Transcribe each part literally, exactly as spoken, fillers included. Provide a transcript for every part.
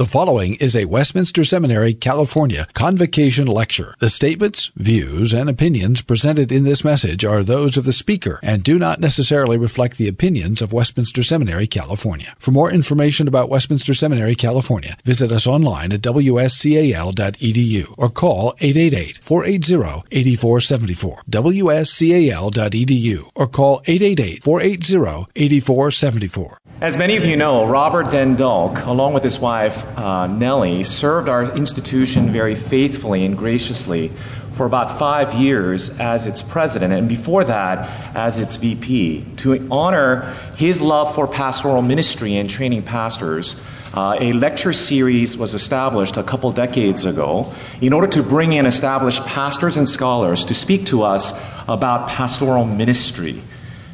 The following is a Westminster Seminary, California, Convocation Lecture. The statements, views, and opinions presented in this message are those of the speaker and do not necessarily reflect the opinions of Westminster Seminary, California. For more information about Westminster Seminary, California, visit us online at w s cal dot e d u or call eight eight eight, four eight zero, eight four seven four, w s cal dot e d u, or call eight eight eight, four eight zero, eight four seven four. As many of you know, Robert Den Dulk, along with his wife, Uh, Nellie, served our institution very faithfully and graciously for about five years as its president, and before that as its V P, to honor his love for pastoral ministry and training pastors. Uh, a lecture series was established a couple decades ago in order to bring in established pastors and scholars to speak to us about pastoral ministry.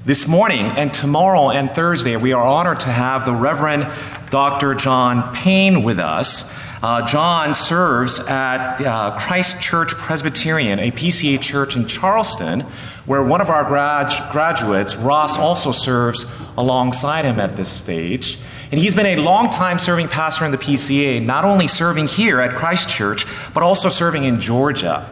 This morning and tomorrow and Thursday, we are honored to have the Reverend Doctor John Payne with us. Uh, John serves at uh, Christ Church Presbyterian, a P C A church in Charleston, where one of our grad- graduates, Ross, also serves alongside him at this stage. And he's been a long-time serving pastor in the P C A, not only serving here at Christ Church, but also serving in Georgia.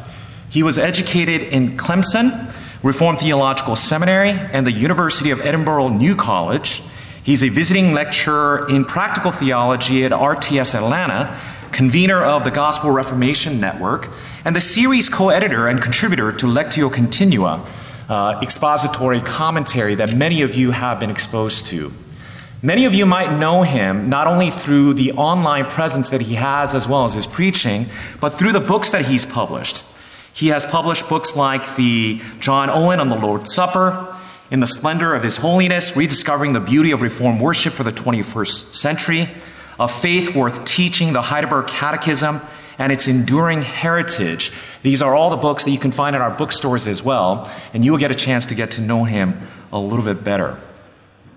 He was educated in Clemson, Reformed Theological Seminary, and the University of Edinburgh New College. He's a visiting lecturer in practical theology at R T S Atlanta, convener of the Gospel Reformation Network, and the series co-editor and contributor to Lectio Continua, uh, expository commentary that many of you have been exposed to. Many of you might know him not only through the online presence that he has as well as his preaching, but through the books that he's published. He has published books like the John Owen on the Lord's Supper, In the Splendor of His Holiness, Rediscovering the Beauty of Reformed Worship for the twenty-first century, A Faith Worth Teaching, the Heidelberg Catechism, and Its Enduring Heritage. These are all the books that you can find at our bookstores as well, and you will get a chance to get to know him a little bit better.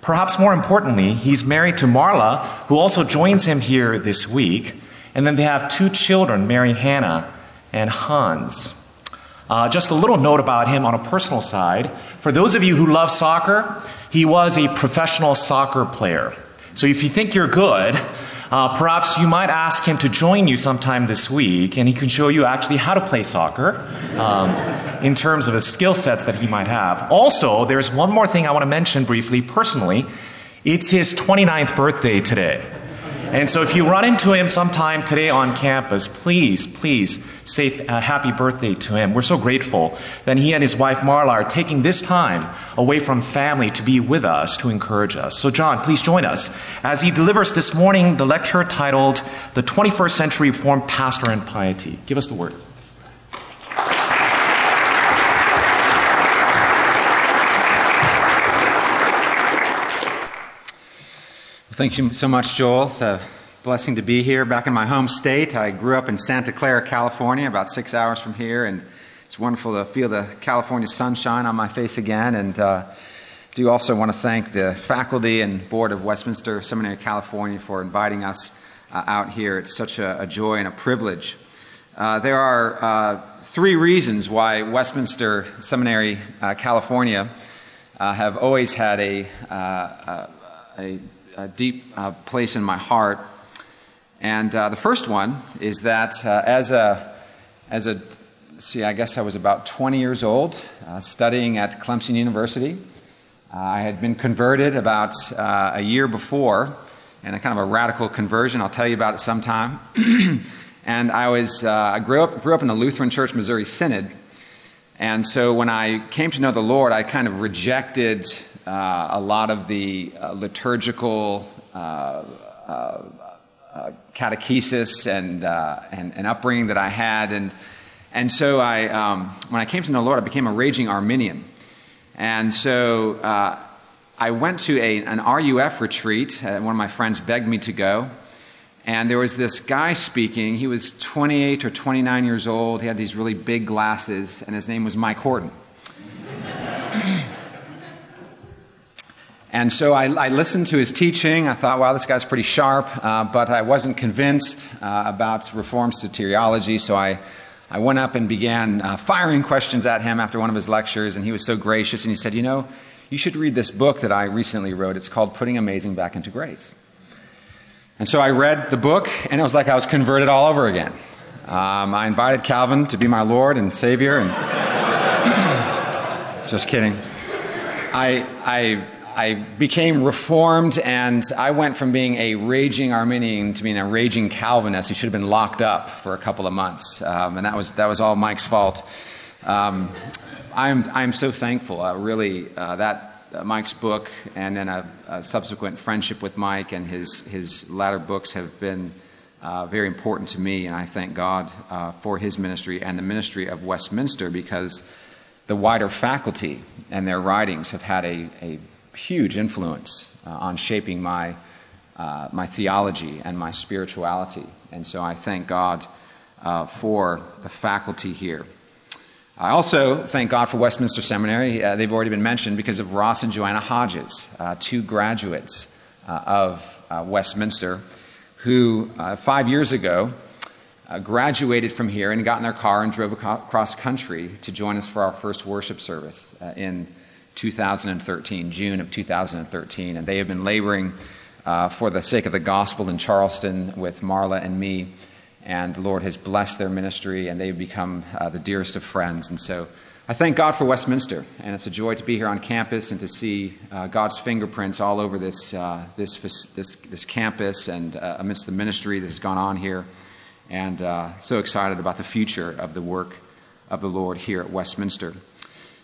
Perhaps more importantly, he's married to Marla, who also joins him here this week, and then they have two children, Mary Hannah and Hans. Uh, just a little note about him on a personal side. For those of you who love soccer, he was a professional soccer player. So if you think you're good, uh, perhaps you might ask him to join you sometime this week, and he can show you actually how to play soccer um, in terms of the skill sets that he might have. Also, there's one more thing I want to mention briefly personally. It's his twenty-ninth birthday today. And so if you run into him sometime today on campus, please, please say uh, happy birthday to him. We're so grateful that he and his wife Marla are taking this time away from family to be with us, to encourage us. So John, please join us as he delivers this morning the lecture titled, The twenty-first century Reformed Pastor and Piety. Give us the word. Thank you so much, Joel. It's a blessing to be here back in my home state. I grew up in Santa Clara, California, about six hours from here, and it's wonderful to feel the California sunshine on my face again. And uh, do also want to thank the faculty and board of Westminster Seminary, California, for inviting us uh, out here. It's such a, a joy and a privilege. Uh, there are uh, three reasons why Westminster Seminary, uh, California, uh, have always had a uh, a a deep uh, place in my heart. And uh, the first one is that uh, as a, as a, see, I guess I was about twenty years old, uh, studying at Clemson University. Uh, I had been converted about uh, a year before, and a kind of a radical conversion. I'll tell you about it sometime. And I was, uh, I grew up, grew up in the Lutheran Church Missouri Synod. And so when I came to know the Lord, I kind of rejected Uh, a lot of the uh, liturgical uh, uh, uh, catechesis and, uh, and and upbringing that I had, and and so I um, when I came to know the Lord, I became a raging Arminian, and so uh, I went to a an R U F retreat. Uh, one of my friends begged me to go, and there was this guy speaking. He was twenty-eight or twenty-nine years old. He had these really big glasses, and his name was Mike Horton. And so I, I listened to his teaching. I thought, wow, this guy's pretty sharp, uh, but I wasn't convinced uh, about Reformed soteriology, so I, I went up and began uh, firing questions at him after one of his lectures, and he was so gracious, and he said, you know, you should read this book that I recently wrote. It's called Putting Amazing Back into Grace. And so I read the book, and it was like I was converted all over again. Um, I invited Calvin to be my Lord and Savior, and just kidding. I, I, I became Reformed, and I went from being a raging Arminian to being a raging Calvinist. He should have been locked up for a couple of months, um, and that was that was all Mike's fault. Um, I'm I'm so thankful, uh, really, uh, that. Mike's book and then a, a subsequent friendship with Mike and his, his latter books have been uh, very important to me, and I thank God uh, for his ministry and the ministry of Westminster, because the wider faculty and their writings have had a, a huge influence uh, on shaping my, uh, my theology and my spirituality. And so I thank God uh, for the faculty here. I also thank God for Westminster Seminary. Uh, they've already been mentioned because of Ross and Joanna Hodges, uh, two graduates uh, of uh, Westminster, who uh, five years ago uh, graduated from here and got in their car and drove across country to join us for our first worship service uh, in two thousand thirteen, June of two thousand thirteen. And they have been laboring uh, for the sake of the gospel in Charleston with Marla and me. And the Lord has blessed their ministry, and they've become uh, the dearest of friends. And so I thank God for Westminster, and it's a joy to be here on campus and to see uh, God's fingerprints all over this, uh, this, this, this campus and uh, amidst the ministry that has gone on here. And uh, so excited about the future of the work of the Lord here at Westminster.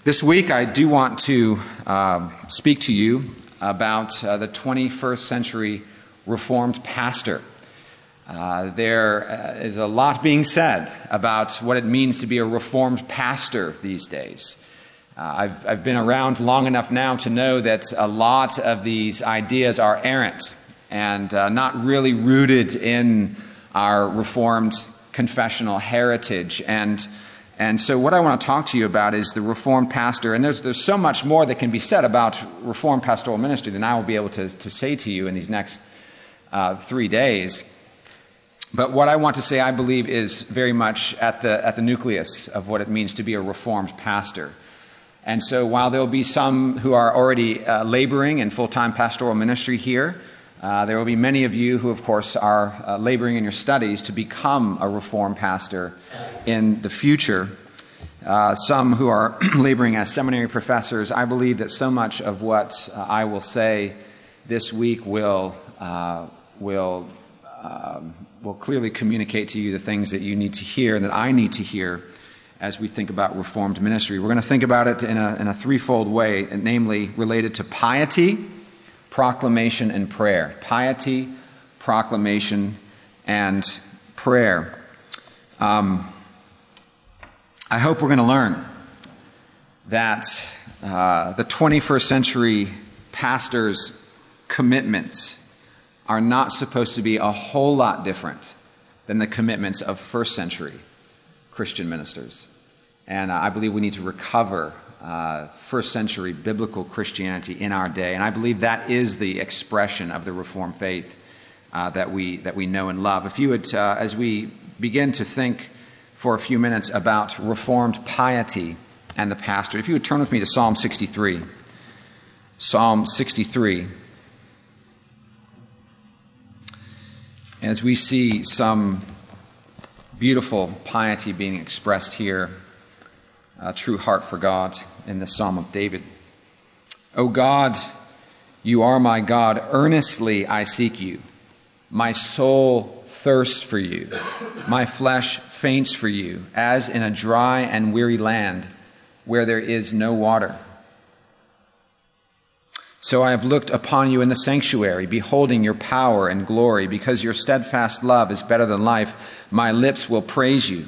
This week, I do want to uh, speak to you about uh, the twenty-first century Reformed pastor. Uh, there uh, is a lot being said about what it means to be a Reformed pastor these days. Uh, I've, I've been around long enough now to know that a lot of these ideas are errant and uh, not really rooted in our Reformed confessional heritage. And, and so what I want to talk to you about is the Reformed pastor. And there's, there's so much more that can be said about Reformed pastoral ministry than I will be able to, to say to you in these next uh, three days. But what I want to say, I believe, is very much at the at the nucleus of what it means to be a Reformed pastor. And so while there will be some who are already uh, laboring in full-time pastoral ministry here, uh, there will be many of you who, of course, are uh, laboring in your studies to become a Reformed pastor in the future. Uh, some who are laboring as seminary professors. I believe that so much of what uh, I will say this week will... Uh, will um, will clearly communicate to you the things that you need to hear and that I need to hear as we think about Reformed ministry. We're going to think about it in a, in a threefold way, and namely related to piety, proclamation, and prayer. Piety, proclamation, and prayer. Um, I hope we're going to learn that uh, the twenty-first century pastor's commitments are not supposed to be a whole lot different than the commitments of first century Christian ministers. And uh, I believe we need to recover uh, first century biblical Christianity in our day. And I believe that is the expression of the Reformed faith uh, that we that we know and love. If you would, uh, as we begin to think for a few minutes about Reformed piety and the pastor, if you would turn with me to Psalm sixty-three. Psalm sixty-three. As we see some beautiful piety being expressed here, a true heart for God in the Psalm of David. O God, you are my God. Earnestly I seek you. My soul thirsts for you. My flesh faints for you, as in a dry and weary land where there is no water. So I have looked upon you in the sanctuary, beholding your power and glory, because your steadfast love is better than life. My lips will praise you.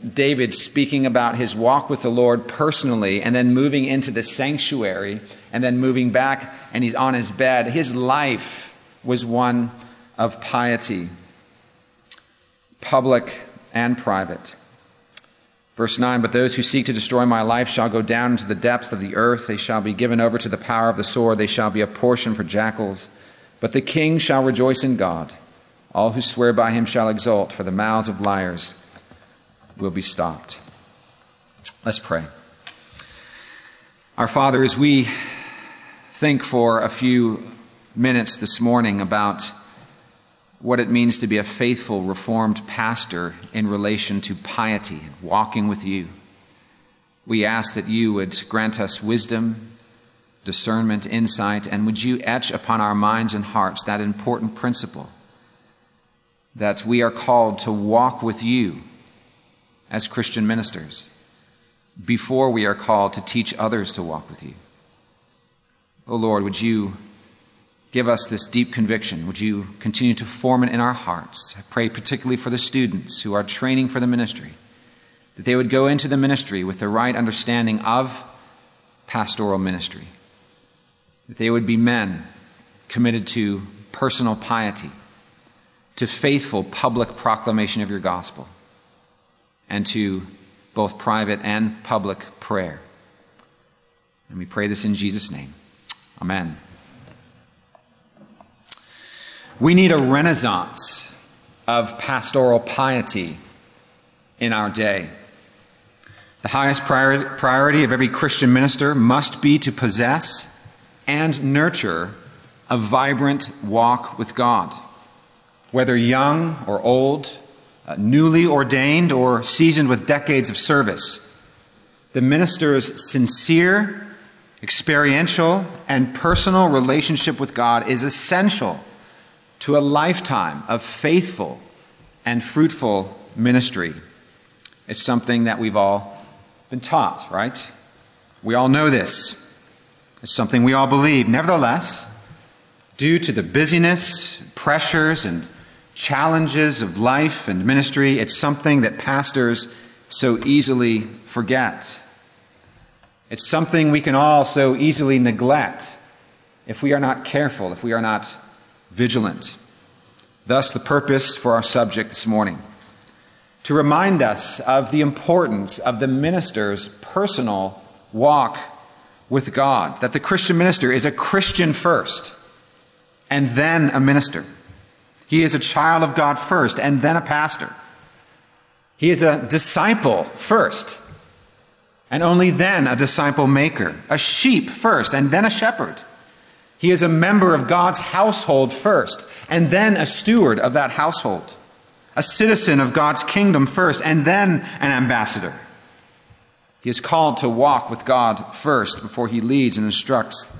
David speaking about his walk with the Lord personally and then moving into the sanctuary and then moving back, and he's on his bed. His life was one of piety, public and private. Verse nine, but those who seek to destroy my life shall go down into the depths of the earth. They shall be given over to the power of the sword. They shall be a portion for jackals. But the king shall rejoice in God. All who swear by him shall exult, for the mouths of liars will be stopped. Let's pray. Our Father, as we think for a few minutes this morning about what it means to be a faithful Reformed pastor in relation to piety and walking with you, we ask that you would grant us wisdom, discernment, insight, and would you etch upon our minds and hearts that important principle that we are called to walk with you as Christian ministers before we are called to teach others to walk with you. Oh Lord, would you give us this deep conviction. Would you continue to form it in our hearts? I pray particularly for the students who are training for the ministry, that they would go into the ministry with the right understanding of pastoral ministry, that they would be men committed to personal piety, to faithful public proclamation of your gospel, and to both private and public prayer. And we pray this in Jesus' name. Amen. We need a renaissance of pastoral piety in our day. The highest priori- priority of every Christian minister must be to possess and nurture a vibrant walk with God. Whether young or old, uh, newly ordained or seasoned with decades of service, the minister's sincere, experiential, and personal relationship with God is essential to a lifetime of faithful and fruitful ministry. It's something that we've all been taught, right? We all know this. It's something we all believe. Nevertheless, due to the busyness, pressures, and challenges of life and ministry, it's something that pastors so easily forget. It's something we can all so easily neglect if we are not careful, if we are not vigilant. Thus, the purpose for our subject this morning: to remind us of the importance of the minister's personal walk with God, that the Christian minister is a Christian first and then a minister. He is a child of God first and then a pastor. He is a disciple first and only then a disciple maker, a sheep first and then a shepherd. He is a member of God's household first, and then a steward of that household, a citizen of God's kingdom first, and then an ambassador. He is called to walk with God first before he leads and instructs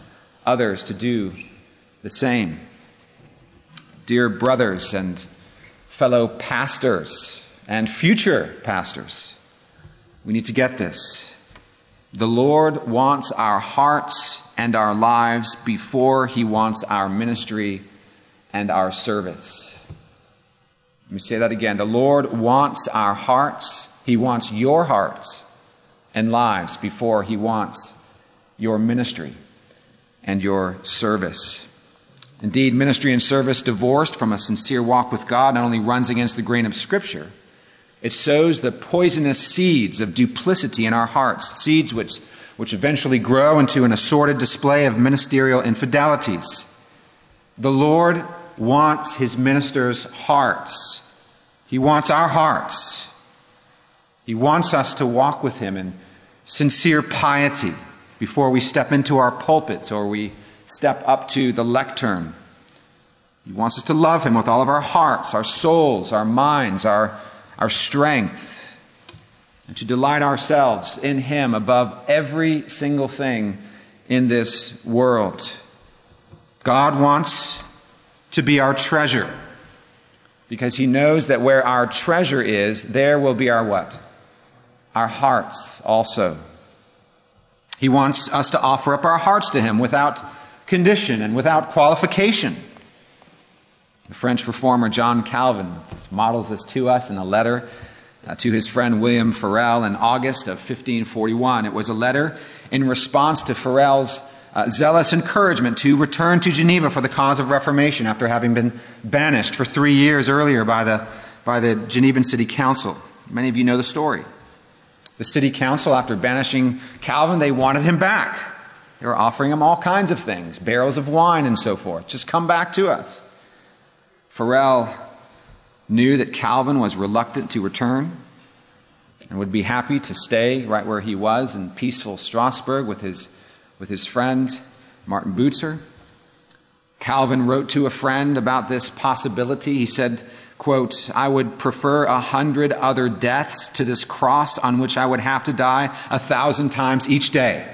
others to do the same. Dear brothers and fellow pastors and future pastors, we need to get this. The Lord wants our hearts and our lives before he wants our ministry and our service. Let me say that again. The Lord wants our hearts. He wants your hearts and lives before he wants your ministry and your service. Indeed, ministry and service divorced from a sincere walk with God not only runs against the grain of Scripture, it sows the poisonous seeds of duplicity in our hearts, seeds which which eventually grow into an assorted display of ministerial infidelities. The Lord wants his ministers' hearts. He wants our hearts. He wants us to walk with him in sincere piety before we step into our pulpits or we step up to the lectern. He wants us to love him with all of our hearts, our souls, our minds, our, our strength, and to delight ourselves in him above every single thing in this world. God wants to be our treasure because he knows that where our treasure is, there will be our what? Our hearts also. He wants us to offer up our hearts to him without condition and without qualification. The French reformer John Calvin models this to us in a letter Uh, to his friend William Farrell in August of fifteen forty-one. It was a letter in response to Farrell's uh, zealous encouragement to return to Geneva for the cause of Reformation after having been banished for three years earlier by the, by the Genevan City Council. Many of you know the story. The city council, after banishing Calvin, they wanted him back. They were offering him all kinds of things, barrels of wine and so forth. Just come back to us. Farrell knew that Calvin was reluctant to return and would be happy to stay right where he was in peaceful Strasbourg with his, with his friend Martin Bucer. Calvin wrote to a friend about this possibility. He said, quote, "I would prefer a hundred other deaths to this cross on which I would have to die a thousand times each day.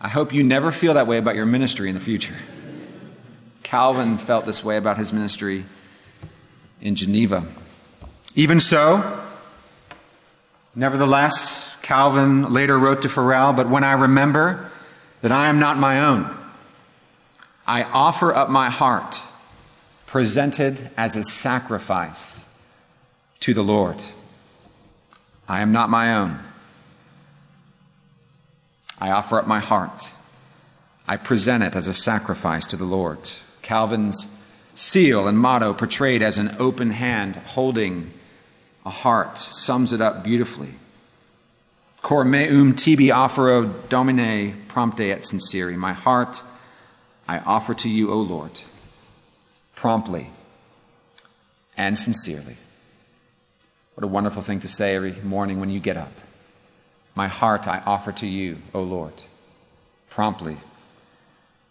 I hope you never feel that way about your ministry in the future." Calvin felt this way about his ministry in Geneva. Even so, nevertheless, Calvin later wrote to Farrell, "But when I remember that I am not my own, I offer up my heart, presented as a sacrifice to the Lord. I am not my own. I offer up my heart. I present it as a sacrifice to the Lord." Calvin's seal and motto, portrayed as an open hand holding a heart, sums it up beautifully. Cor meum tibi offero Domine prompte et sincere. My heart I offer to you, O Lord, promptly and sincerely. What a wonderful thing to say every morning when you get up. My heart I offer to you, O Lord, promptly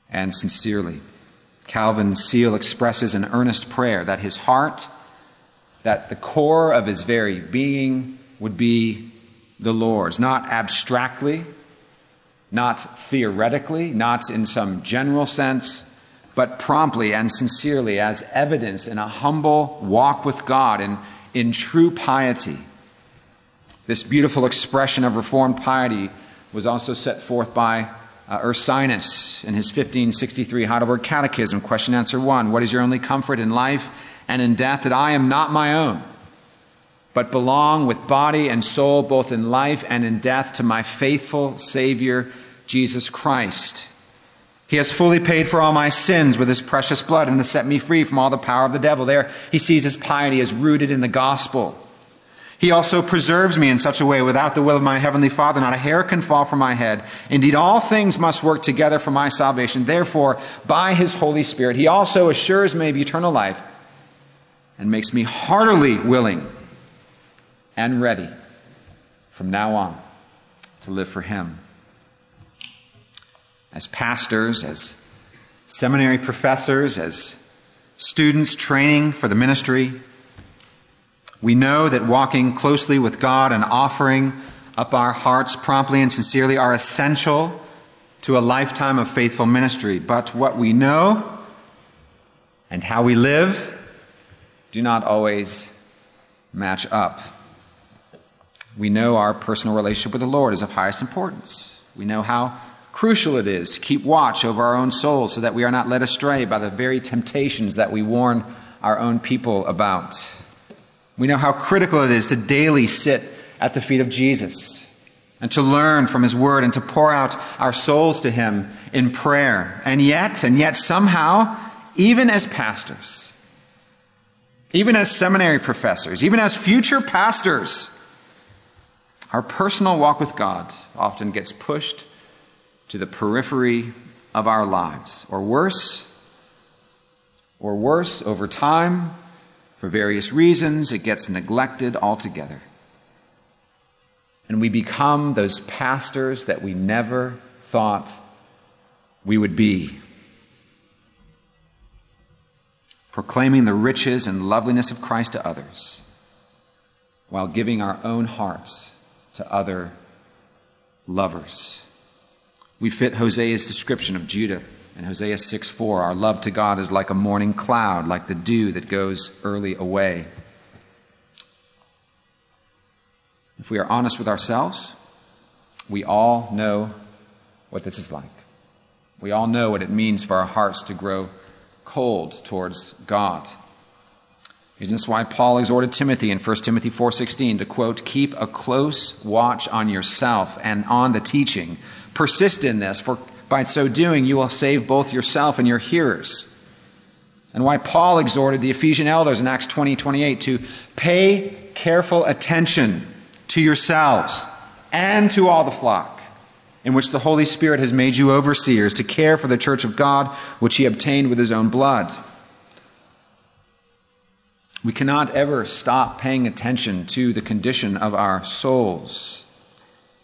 and sincerely. Calvin's seal expresses an earnest prayer that his heart, that the core of his very being would be the Lord's, not abstractly, not theoretically, not in some general sense, but promptly and sincerely, as evidenced in a humble walk with God and in true piety. This beautiful expression of Reformed piety was also set forth by Uh, Ursinus in his fifteen sixty-three Heidelberg Catechism, question answer one. What is your only comfort in life and in death? That I am not my own, but belong with body and soul, both in life and in death, to my faithful Savior, Jesus Christ. He has fully paid for all my sins with his precious blood and has set me free from all the power of the devil. There he sees his piety as rooted in the gospel. He also preserves me in such a way, without the will of my heavenly Father, not a hair can fall from my head. Indeed, all things must work together for my salvation. Therefore, by his Holy Spirit, he also assures me of eternal life and makes me heartily willing and ready from now on to live for him. As pastors, as seminary professors, as students training for the ministry, we know that walking closely with God and offering up our hearts promptly and sincerely are essential to a lifetime of faithful ministry. But what we know and how we live do not always match up. We know our personal relationship with the Lord is of highest importance. We know how crucial it is to keep watch over our own souls so that we are not led astray by the very temptations that we warn our own people about. We know how critical it is to daily sit at the feet of Jesus and to learn from his word and to pour out our souls to him in prayer. And yet, and yet somehow, even as pastors, even as seminary professors, even as future pastors, our personal walk with God often gets pushed to the periphery of our lives, or worse, or worse over time. For various reasons, it gets neglected altogether. And we become those pastors that we never thought we would be, proclaiming the riches and loveliness of Christ to others, while giving our own hearts to other lovers. We fit Hosea's description of Judah. In Hosea six four, our love to God is like a morning cloud, like the dew that goes early away. If we are honest with ourselves, we all know what this is like. We all know what it means for our hearts to grow cold towards God. Isn't this why Paul exhorted Timothy in First Timothy four sixteen to, quote, keep a close watch on yourself and on the teaching. Persist in this, for by so doing, you will save both yourself and your hearers. And why Paul exhorted the Ephesian elders in Acts twenty twenty-eight to pay careful attention to yourselves and to all the flock, in which the Holy Spirit has made you overseers to care for the church of God, which he obtained with his own blood. We cannot ever stop paying attention to the condition of our souls.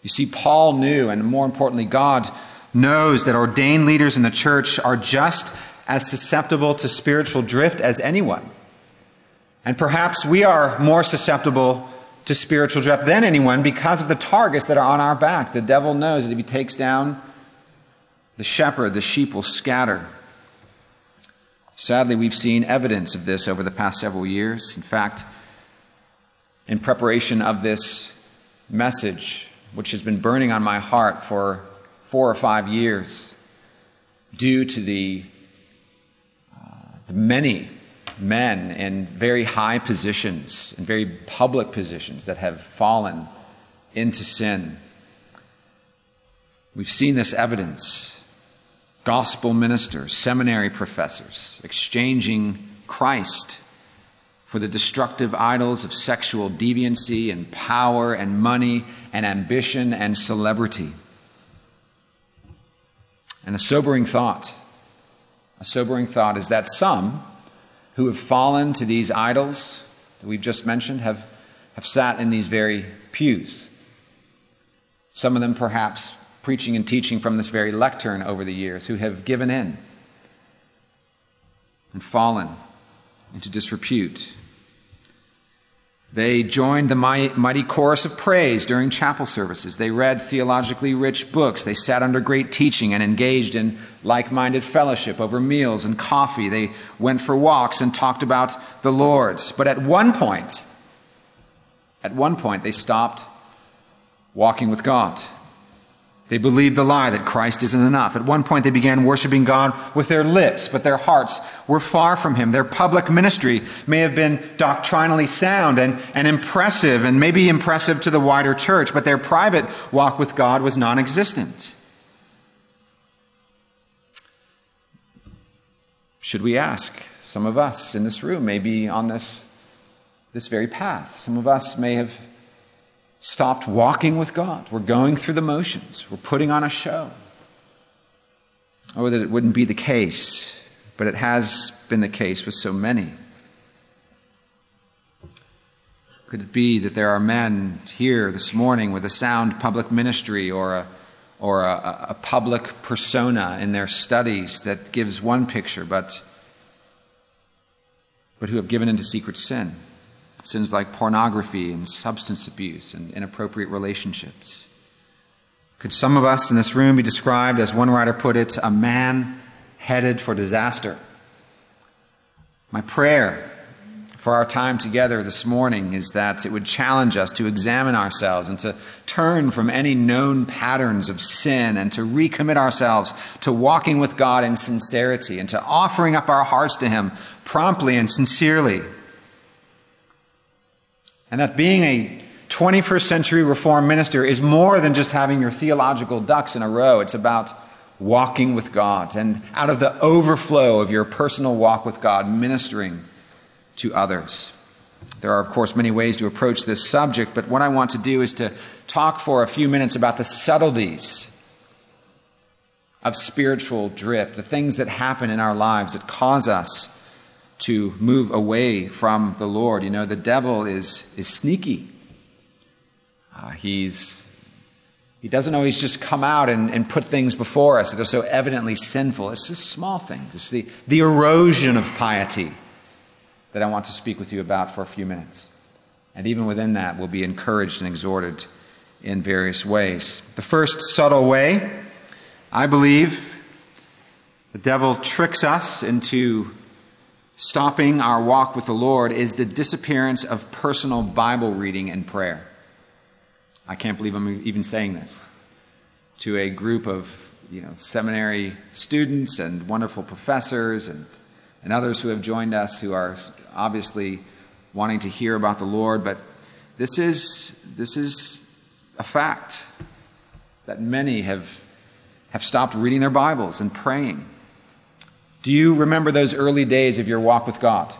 You see, Paul knew, and more importantly, God knows that ordained leaders in the church are just as susceptible to spiritual drift as anyone. And perhaps we are more susceptible to spiritual drift than anyone because of the targets that are on our backs. The devil knows that if he takes down the shepherd, the sheep will scatter. Sadly, we've seen evidence of this over the past several years. In fact, in preparation of this message, which has been burning on my heart for four or five years, due to the, uh, the many men in very high positions, in very public positions that have fallen into sin. We've seen this evidence. Gospel ministers, seminary professors, exchanging Christ for the destructive idols of sexual deviancy and power and money and ambition and celebrity. And a sobering thought, a sobering thought is that some who have fallen to these idols that we've just mentioned have, have sat in these very pews. Some of them perhaps preaching and teaching from this very lectern over the years, who have given in and fallen into disrepute. They joined the mighty chorus of praise during chapel services. They read theologically rich books. They sat under great teaching and engaged in like-minded fellowship over meals and coffee. They went for walks and talked about the Lord's. But at one point, at one point, they stopped walking with God. They believed the lie that Christ isn't enough. At one point, they began worshiping God with their lips, but their hearts were far from him. Their public ministry may have been doctrinally sound and, and impressive, and maybe impressive to the wider church, but their private walk with God was non-existent. Should we ask? Some of us in this room may be on this, this very path. Some of us may have stopped walking with God. We're going through the motions. We're putting on a show. Oh, that it wouldn't be the case, but it has been the case with so many. Could it be that there are men here this morning with a sound public ministry or a or a, a public persona in their studies that gives one picture, but, but who have given into secret sin, sins like pornography and substance abuse and inappropriate relationships? Could some of us in this room be described, as one writer put it, a man headed for disaster? My prayer for our time together this morning is that it would challenge us to examine ourselves and to turn from any known patterns of sin and to recommit ourselves to walking with God in sincerity and to offering up our hearts to him promptly and sincerely. And that being a twenty-first century Reformed minister is more than just having your theological ducks in a row. It's about walking with God, and out of the overflow of your personal walk with God, ministering to others. There are, of course, many ways to approach this subject, but what I want to do is to talk for a few minutes about the subtleties of spiritual drift, the things that happen in our lives that cause us to move away from the Lord. You know, the devil is is sneaky. Uh, he's he doesn't always just come out and, and put things before us that are so evidently sinful. It's just small things. It's the, the erosion of piety that I want to speak with you about for a few minutes. And even within that, we'll be encouraged and exhorted in various ways. The first subtle way, I believe, the devil tricks us into stopping our walk with the Lord is the disappearance of personal Bible reading and prayer. I can't believe I'm even saying this to a group of, you know, seminary students and wonderful professors and, and others who have joined us who are obviously wanting to hear about the Lord, but this is, this is a fact that many have, have stopped reading their Bibles and praying. Do you remember those early days of your walk with God?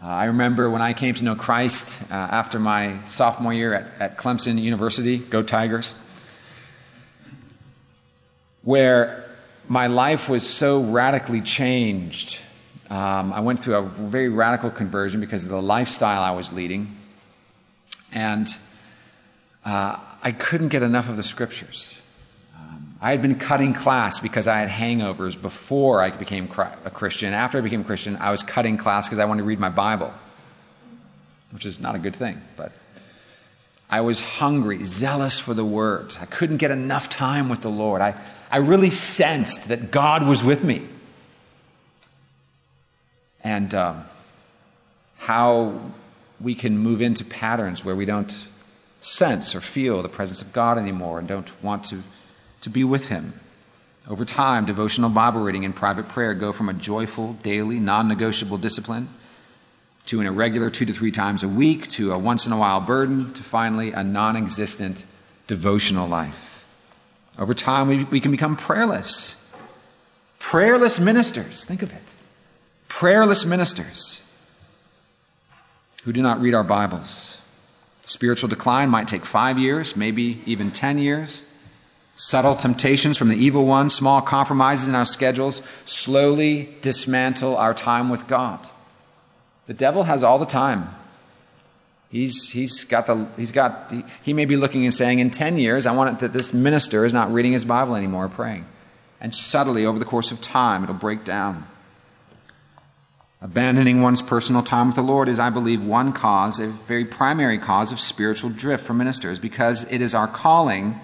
Uh, I remember when I came to know Christ uh, after my sophomore year at, at Clemson University, go Tigers, where my life was so radically changed. Um, I went through a very radical conversion because of the lifestyle I was leading, and uh, I couldn't get enough of the scriptures. Um, I had been cutting class because I had hangovers before I became a Christian. After I became a Christian, I was cutting class because I wanted to read my Bible, which is not a good thing, but I was hungry, zealous for the Word. I couldn't get enough time with the Lord. I, I really sensed that God was with me. And um, how we can move into patterns where we don't sense or feel the presence of God anymore and don't want to, to be with Him. Over time, devotional Bible reading and private prayer go from a joyful, daily, non-negotiable discipline to an irregular two to three times a week, to a once-in-a-while burden, to finally a non-existent devotional life. Over time, we, we can become prayerless. Prayerless ministers. Think of it. Prayerless ministers who do not read our Bibles. Spiritual decline might take five years, maybe even ten years. Subtle temptations from the evil one, small compromises in our schedules, slowly dismantle our time with God. The devil has all the time. He's, he's got the, he's got, he, he may be looking and saying, in ten years, I want it that this minister is not reading his Bible anymore or praying. And subtly, over the course of time, it'll break down. Abandoning one's personal time with the Lord is, I believe, one cause, a very primary cause of spiritual drift for ministers, because it is our calling,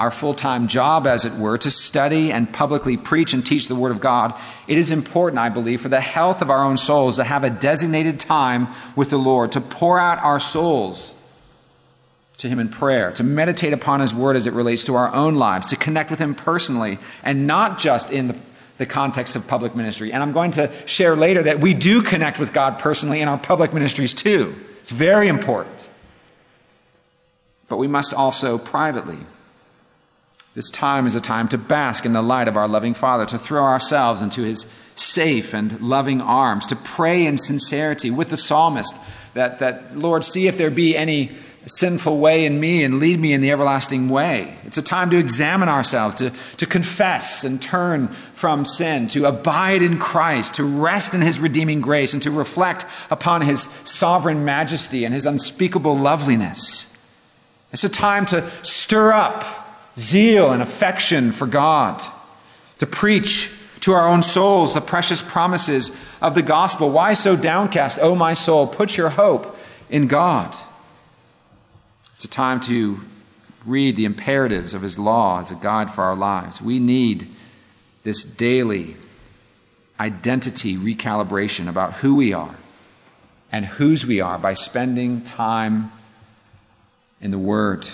our full-time job, as it were, to study and publicly preach and teach the Word of God. It is important, I believe, for the health of our own souls to have a designated time with the Lord, to pour out our souls to Him in prayer, to meditate upon His Word as it relates to our own lives, to connect with Him personally, and not just in the the context of public ministry. And I'm going to share later that we do connect with God personally in our public ministries too. It's very important. But we must also privately. This time is a time to bask in the light of our loving Father, to throw ourselves into His safe and loving arms, to pray in sincerity with the psalmist that, that Lord, see if there be any sinful way in me and lead me in the everlasting way. It's a time to examine ourselves, to, to confess and turn from sin, to abide in Christ, to rest in His redeeming grace, and to reflect upon His sovereign majesty and His unspeakable loveliness. It's a time to stir up zeal and affection for God, to preach to our own souls the precious promises of the gospel. Why so downcast, O my soul? Put your hope in God. It's a time to read the imperatives of His law as a guide for our lives. We need this daily identity recalibration about who we are and whose we are by spending time in the Word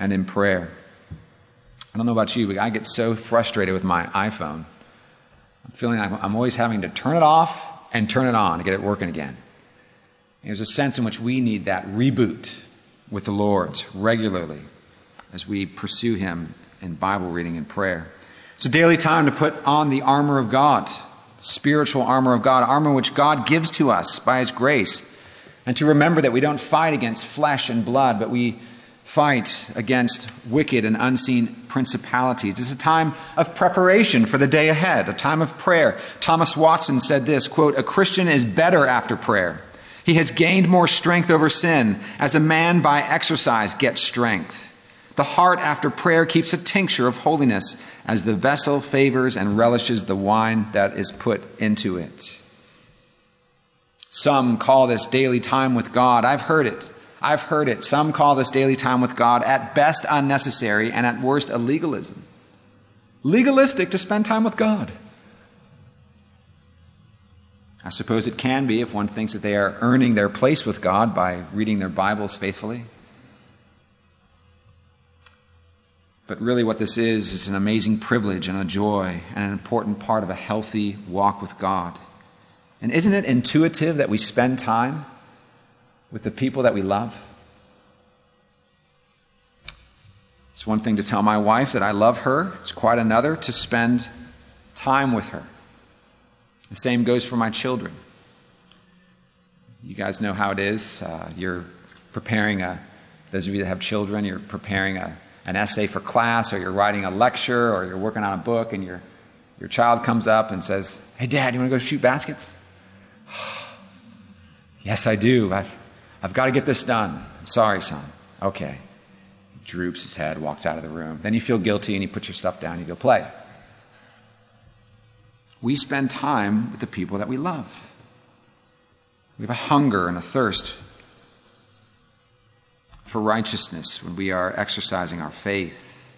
and in prayer. I don't know about you, but I get so frustrated with my iPhone. I'm feeling like I'm always having to turn it off and turn it on to get it working again. There's a sense in which we need that reboot with the Lord regularly as we pursue Him in Bible reading and prayer. It's a daily time to put on the armor of God, spiritual armor of God, armor which God gives to us by His grace, and to remember that we don't fight against flesh and blood, but we fight against wicked and unseen principalities. It's a time of preparation for the day ahead, a time of prayer. Thomas Watson said this, quote, "A Christian is better after prayer. He has gained more strength over sin, as a man by exercise gets strength. The heart after prayer keeps a tincture of holiness, as the vessel favors and relishes the wine that is put into it." Some call this daily time with God. I've heard it. I've heard it. Some call this daily time with God at best unnecessary and at worst a legalism. Legalistic to spend time with God. I suppose it can be if one thinks that they are earning their place with God by reading their Bibles faithfully. But really what this is is an amazing privilege and a joy and an important part of a healthy walk with God. And isn't it intuitive that we spend time with the people that we love? It's one thing to tell my wife that I love her. It's quite another to spend time with her. The same goes for my children. you guys know how it is. Uh, you're preparing a, those of you that have children, you're preparing a, an essay for class, or you're writing a lecture, or you're working on a book, and your your child comes up and says, "Hey, Dad, you want to go shoot baskets?" "Yes, I do. I've, I've got to get this done." "I'm sorry, son." "Okay." He droops his head, walks out of the room. Then you feel guilty, and you put your stuff down, and you go play. We spend time with the people that we love. We have a hunger and a thirst for righteousness when we are exercising our faith.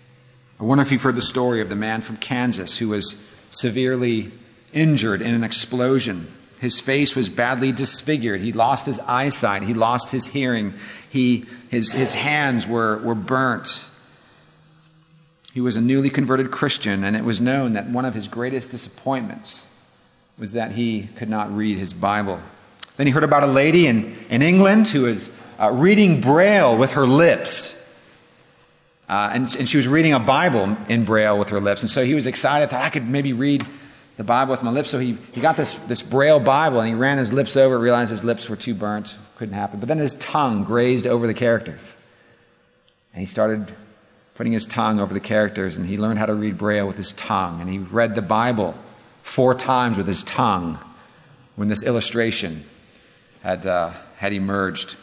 I wonder if you've heard the story of the man from Kansas who was severely injured in an explosion. His face was badly disfigured. He lost his eyesight. He lost his hearing. He, his, his hands were, were burnt. He was a newly converted Christian, and it was known that one of his greatest disappointments was that he could not read his Bible. Then he heard about a lady in, in England who was uh, reading Braille with her lips. Uh, and, and she was reading a Bible in Braille with her lips. And so he was excited, thought, I could maybe read the Bible with my lips. So he, he got this, this Braille Bible, and he ran his lips over, realized his lips were too burnt, couldn't happen. But then his tongue grazed over the characters. And he started putting his tongue over the characters, and he learned how to read Braille with his tongue, and he read the Bible four times with his tongue when this illustration had, uh, had emerged.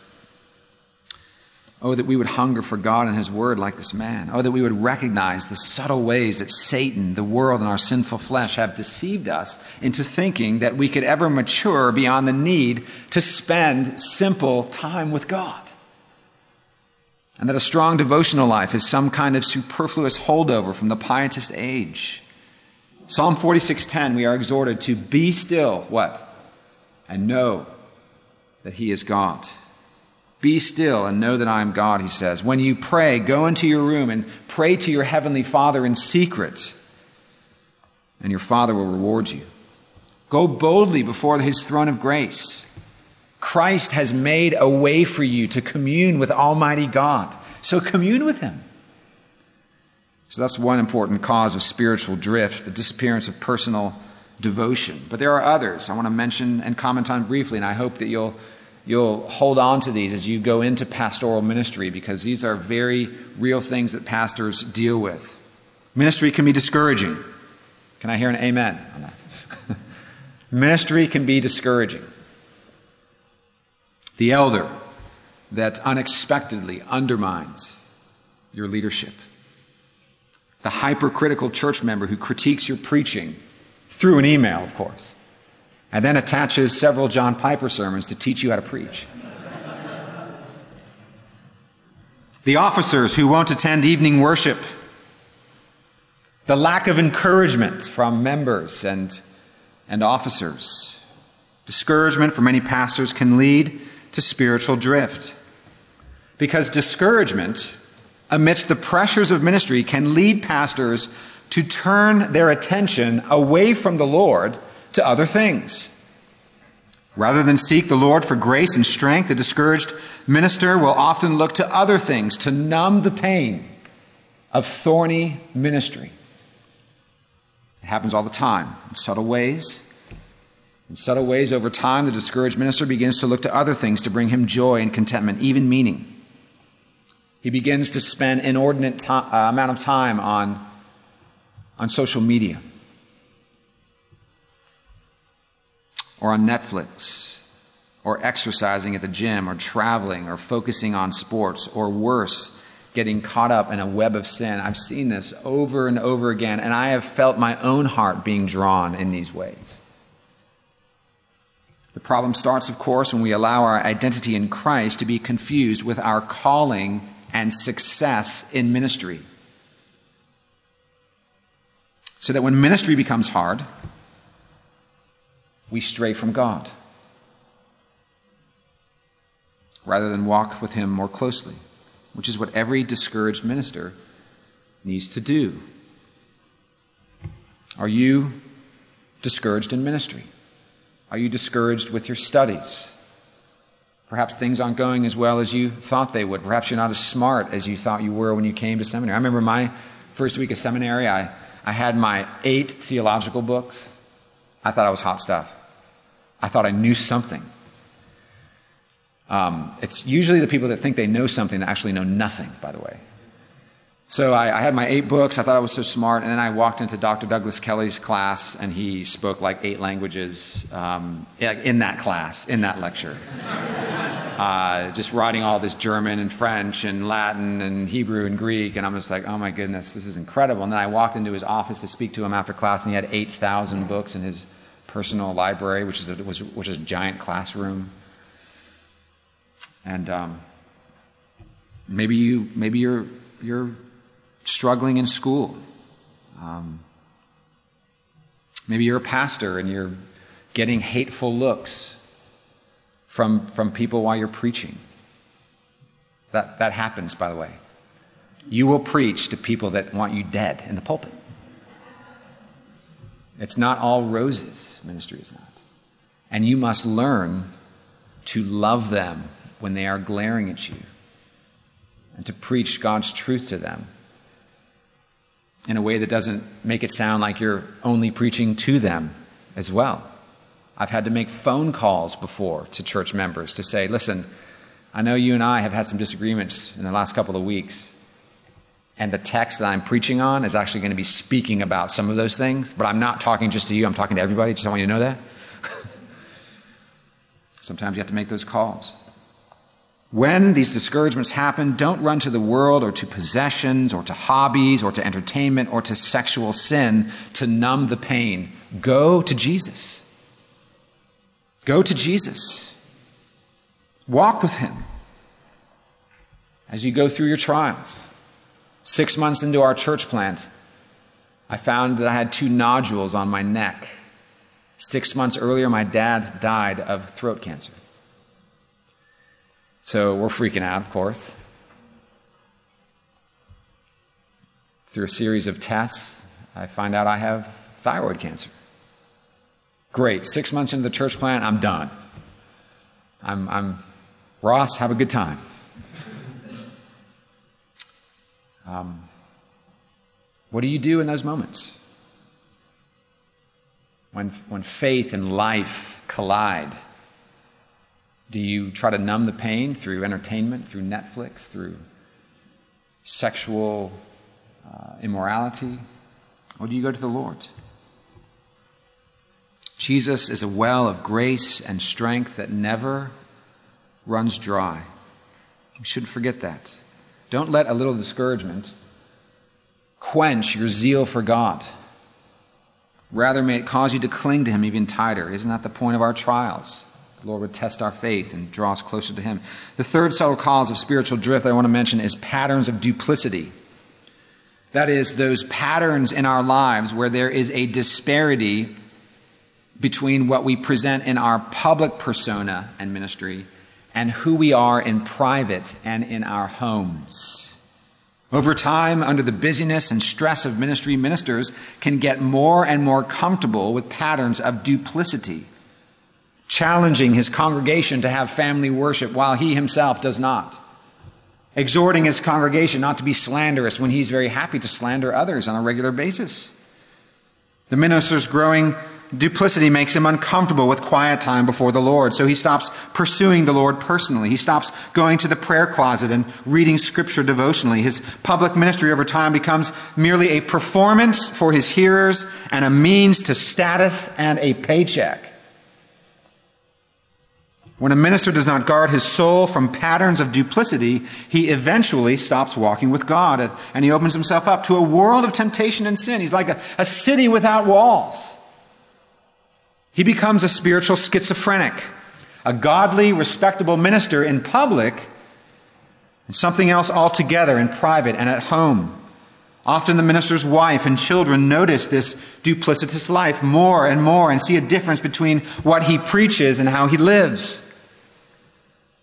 Oh, that we would hunger for God and his word like this man. Oh, that we would recognize the subtle ways that Satan, the world, and our sinful flesh have deceived us into thinking that we could ever mature beyond the need to spend simple time with God. And that a strong devotional life is some kind of superfluous holdover from the pietist age. Psalm forty-six ten, we are exhorted to be still, what? And know that he is God. Be still and know that I am God, he says. When you pray, go into your room and pray to your heavenly Father in secret, and your Father will reward you. Go boldly before his throne of grace. Christ has made a way for you to commune with Almighty God. So commune with him. So that's one important cause of spiritual drift, the disappearance of personal devotion. But there are others I want to mention and comment on briefly, and I hope that you'll, you'll hold on to these as you go into pastoral ministry, because these are very real things that pastors deal with. Ministry can be discouraging. Can I hear an amen on that? Ministry can be discouraging. The elder that unexpectedly undermines your leadership. The hypercritical church member who critiques your preaching through an email, of course, and then attaches several John Piper sermons to teach you how to preach. The officers who won't attend evening worship. The lack of encouragement from members and, and officers. Discouragement for many pastors can lead to spiritual drift, because discouragement amidst the pressures of ministry can lead pastors to turn their attention away from the Lord to other things. Rather than seek the Lord for grace and strength, the discouraged minister will often look to other things to numb the pain of thorny ministry. It happens all the time in subtle ways. In subtle ways, over time, the discouraged minister begins to look to other things to bring him joy and contentment, even meaning. He begins to spend inordinate to- uh, amount of time on, on social media or on Netflix or exercising at the gym or traveling or focusing on sports or worse, getting caught up in a web of sin. I've seen this over and over again, and I have felt my own heart being drawn in these ways. The problem starts, of course, when we allow our identity in Christ to be confused with our calling and success in ministry. So that when ministry becomes hard, we stray from God rather than walk with him more closely, which is what every discouraged minister needs to do. Are you discouraged in ministry? Are you discouraged with your studies? Perhaps things aren't going as well as you thought they would. Perhaps you're not as smart as you thought you were when you came to seminary. I remember my first week of seminary, I, I had my eight theological books. I thought I was hot stuff. I thought I knew something. Um, it's usually the people that think they know something that actually know nothing, by the way. So I, I had my eight books. I thought I was so smart. And then I walked into Doctor Douglas Kelly's class, and he spoke like eight languages um, in that class, in that lecture. Uh, just writing all this German and French and Latin and Hebrew and Greek. And I'm just like, oh, my goodness, this is incredible. And then I walked into his office to speak to him after class, and he had eight thousand books in his personal library, which is a, which, which is a giant classroom. And um, maybe you, maybe you're you're struggling in school. Um, maybe you're a pastor and you're getting hateful looks from from people while you're preaching. That that happens, by the way. You will preach to people that want you dead in the pulpit. It's not all roses. Ministry is not. And you must learn to love them when they are glaring at you, and to preach God's truth to them in a way that doesn't make it sound like you're only preaching to them as well. I've had to make phone calls before to church members to say, listen, I know you and I have had some disagreements in the last couple of weeks, and the text that I'm preaching on is actually going to be speaking about some of those things, but I'm not talking just to you, I'm talking to everybody. Just want you to know that. Sometimes you have to make those calls. When these discouragements happen, don't run to the world or to possessions or to hobbies or to entertainment or to sexual sin to numb the pain. Go to Jesus. Go to Jesus. Walk with him as you go through your trials. Six months into our church plant, I found that I had two nodules on my neck. Six months earlier, my dad died of throat cancer. So we're freaking out, of course. Through a series of tests, I find out I have thyroid cancer. Great. Six months into the church plant, I'm done. I'm, I'm Ross, have a good time. Um, what do you do in those moments? When, when faith and life collide, do you try to numb the pain through entertainment, through Netflix, through sexual uh, immorality? Or do you go to the Lord? Jesus is a well of grace and strength that never runs dry. We shouldn't forget that. Don't let a little discouragement quench your zeal for God. Rather, may it cause you to cling to him even tighter. Isn't that the point of our trials? The Lord would test our faith and draw us closer to him. The third subtle cause of spiritual drift that I want to mention is patterns of duplicity. That is, those patterns in our lives where there is a disparity between what we present in our public persona and ministry and who we are in private and in our homes. Over time, under the busyness and stress of ministry, ministers can get more and more comfortable with patterns of duplicity, challenging his congregation to have family worship while he himself does not, exhorting his congregation not to be slanderous when he's very happy to slander others on a regular basis. The minister's growing duplicity makes him uncomfortable with quiet time before the Lord, so he stops pursuing the Lord personally. He stops going to the prayer closet and reading Scripture devotionally. His public ministry over time becomes merely a performance for his hearers and a means to status and a paycheck. When a minister does not guard his soul from patterns of duplicity, he eventually stops walking with God, and he opens himself up to a world of temptation and sin. He's like a, a city without walls. He becomes a spiritual schizophrenic, a godly, respectable minister in public, and something else altogether in private and at home. Often the minister's wife and children notice this duplicitous life more and more and see a difference between what he preaches and how he lives.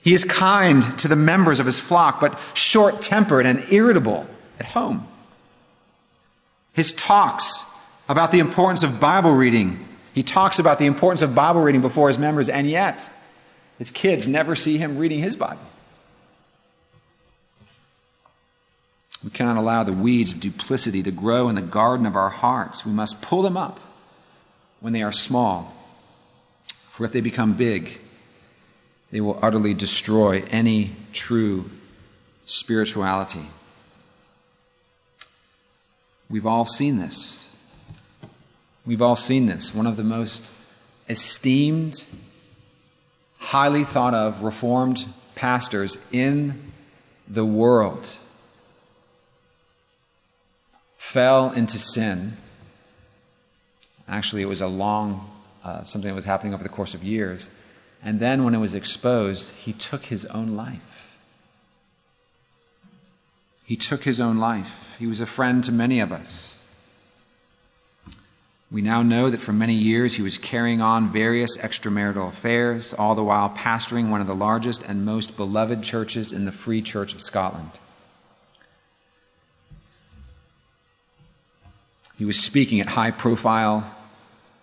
He is kind to the members of his flock, but short-tempered and irritable at home. His talks about the importance of Bible reading. He talks about the importance of Bible reading before his members, and yet his kids never see him reading his Bible. We cannot allow the weeds of duplicity to grow in the garden of our hearts. We must pull them up when they are small, for if they become big, They will utterly destroy any true spirituality. We've all seen this. We've all seen this. One of the most esteemed, highly thought of Reformed pastors in the world fell into sin. Actually, it was a long, uh, something that was happening over the course of years. And then when it was exposed, he took his own life. He took his own life. He was a friend to many of us. We now know that for many years he was carrying on various extramarital affairs, all the while pastoring one of the largest and most beloved churches in the Free Church of Scotland. He was speaking at high-profile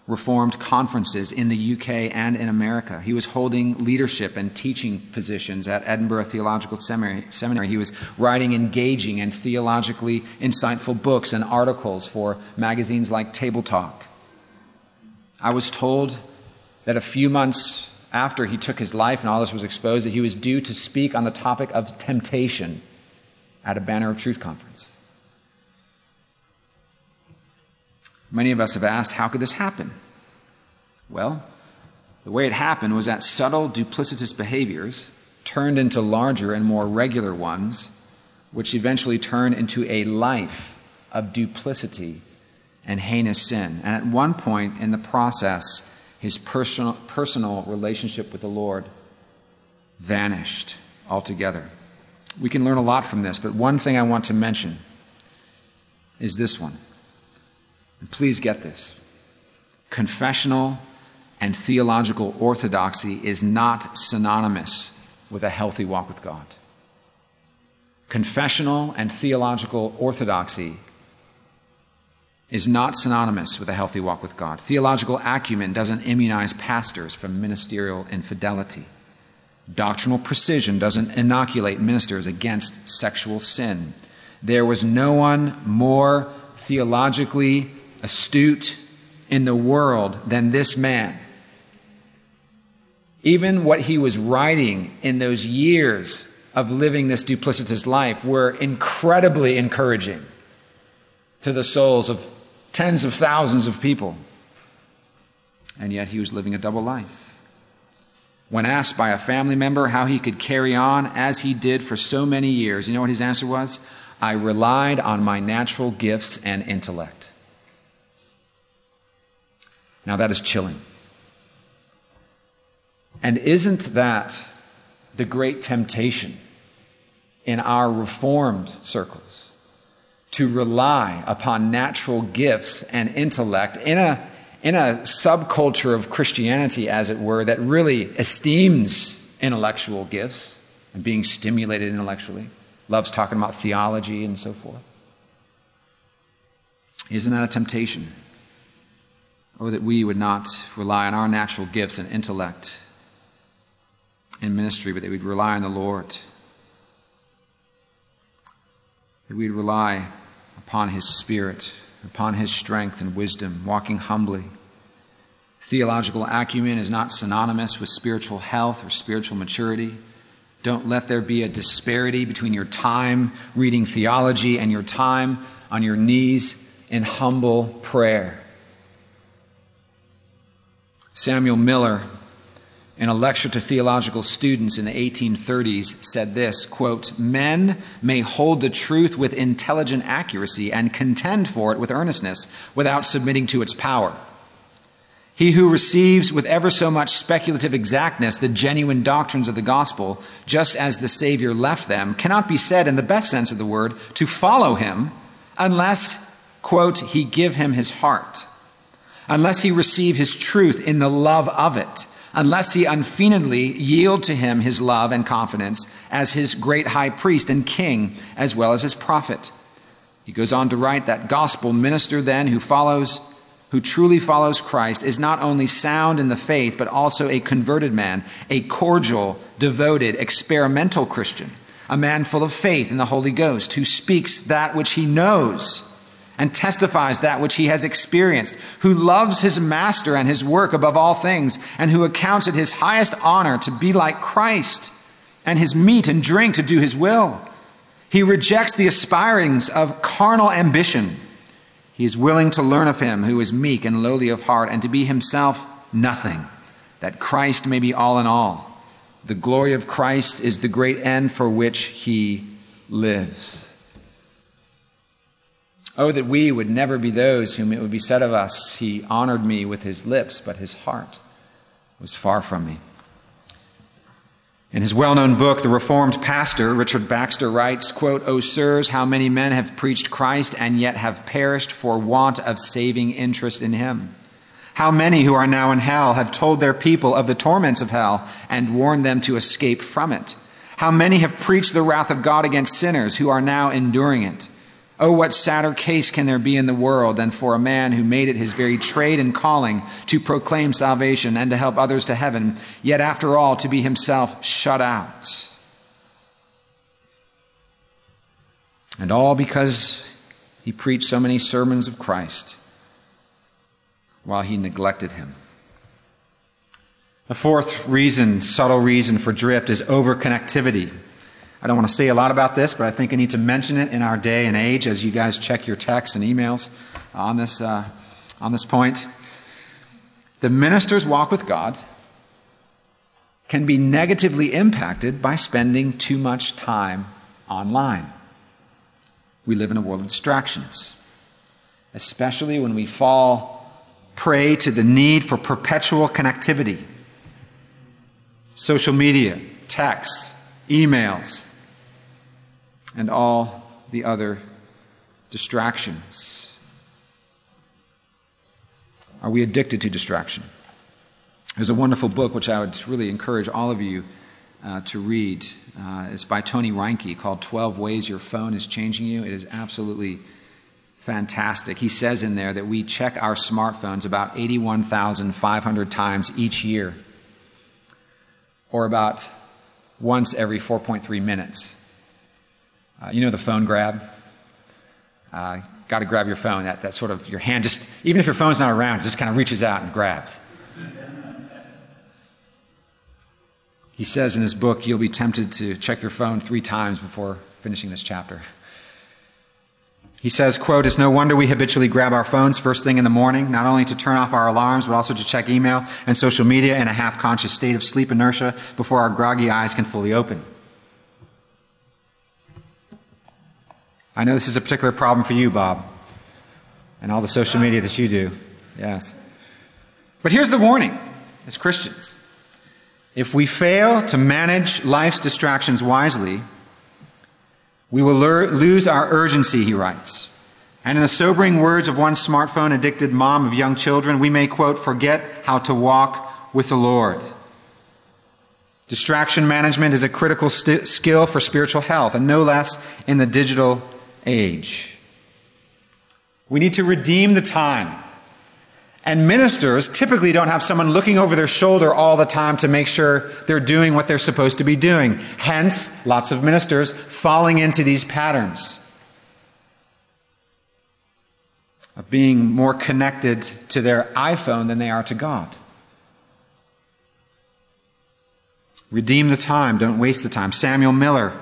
Reformed conferences in the U K and in America. He was holding leadership and teaching positions at Edinburgh Theological Seminary. He was writing engaging and theologically insightful books and articles for magazines like Table Talk. I was told that a few months after he took his life and all this was exposed, that he was due to speak on the topic of temptation at a Banner of Truth conference. Many of us have asked, how could this happen? Well, the way it happened was that subtle, duplicitous behaviors turned into larger and more regular ones, which eventually turned into a life of duplicity and heinous sin. And at one point in the process, his personal, personal relationship with the Lord vanished altogether. We can learn a lot from this, but one thing I want to mention is this one. Please get this. Confessional and theological orthodoxy is not synonymous with a healthy walk with God. Confessional and theological orthodoxy is not synonymous with a healthy walk with God. Theological acumen doesn't immunize pastors from ministerial infidelity. Doctrinal precision doesn't inoculate ministers against sexual sin. There was no one more theologically astute in the world than this man. Even what he was writing in those years of living this duplicitous life were incredibly encouraging to the souls of tens of thousands of people. And yet he was living a double life. When asked by a family member how he could carry on as he did for so many years, you know what his answer was? I relied on my natural gifts and intellect. Now that is chilling. And isn't that the great temptation in our Reformed circles? To rely upon natural gifts and intellect in a, in a subculture of Christianity, as it were, that really esteems intellectual gifts and being stimulated intellectually, loves talking about theology and so forth. Isn't that a temptation? Oh, that we would not rely on our natural gifts and intellect in ministry, but that we'd rely on the Lord. That we'd rely upon His Spirit, upon His strength and wisdom, walking humbly. Theological acumen is not synonymous with spiritual health or spiritual maturity. Don't let there be a disparity between your time reading theology and your time on your knees in humble prayer. Samuel Miller, in a lecture to theological students in the eighteen thirties, said this, quote, "Men may hold the truth with intelligent accuracy and contend for it with earnestness without submitting to its power. He who receives with ever so much speculative exactness the genuine doctrines of the gospel, just as the Savior left them, cannot be said in the best sense of the word to follow him unless, quote, he give him his heart. Unless he receive his truth in the love of it, unless he unfeignedly yield to him his love and confidence as his great high priest and king, as well as his prophet." He goes on to write, "That gospel minister then who follows, who truly follows Christ is not only sound in the faith, but also a converted man, a cordial, devoted, experimental Christian, a man full of faith in the Holy Ghost, who speaks that which he knows and testifies that which he has experienced, who loves his master and his work above all things, and who accounts it his highest honor to be like Christ, and his meat and drink to do his will. He rejects the aspirings of carnal ambition. He is willing to learn of him who is meek and lowly of heart, and to be himself nothing, that Christ may be all in all. The glory of Christ is the great end for which he lives. Oh, that we would never be those whom it would be said of us, he honored me with his lips, but his heart was far from me. In his well-known book, The Reformed Pastor, Richard Baxter writes, quote, "O sirs, how many men have preached Christ and yet have perished for want of saving interest in him? How many who are now in hell have told their people of the torments of hell and warned them to escape from it? How many have preached the wrath of God against sinners who are now enduring it? Oh, what sadder case can there be in the world than for a man who made it his very trade and calling to proclaim salvation and to help others to heaven, yet after all to be himself shut out? And all because he preached so many sermons of Christ while he neglected him." The fourth reason, subtle reason for drift is overconnectivity. I don't want to say a lot about this, but I think I need to mention it in our day and age as you guys check your texts and emails on this, uh, on this point. The minister's walk with God can be negatively impacted by spending too much time online. We live in a world of distractions, especially when we fall prey to the need for perpetual connectivity. Social media, texts, emails, and all the other distractions. Are we addicted to distraction? There's a wonderful book which I would really encourage all of you uh, to read. Uh, it's by Tony Reinke called twelve Ways Your Phone is Changing You. It is absolutely fantastic. He says in there that we check our smartphones about eighty-one thousand five hundred times each year, or about once every four point three minutes. Uh, you know the phone grab? Uh, got to grab your phone. That, that sort of, your hand just, even if your phone's not around, it just kind of reaches out and grabs. He says in his book, you'll be tempted to check your phone three times before finishing this chapter. He says, quote, "It's no wonder we habitually grab our phones first thing in the morning, not only to turn off our alarms, but also to check email and social media in a half-conscious state of sleep inertia before our groggy eyes can fully open." I know this is a particular problem for you, Bob, and all the social media that you do. Yes. But here's the warning as Christians. If we fail to manage life's distractions wisely, we will lose our urgency, he writes. And in the sobering words of one smartphone-addicted mom of young children, we may, quote, "forget how to walk with the Lord." Distraction management is a critical st- skill for spiritual health, and no less in the digital age. We need to redeem the time. And ministers typically don't have someone looking over their shoulder all the time to make sure they're doing what they're supposed to be doing. Hence, lots of ministers falling into these patterns of being more connected to their iPhone than they are to God. Redeem the time, don't waste the time. Samuel Miller,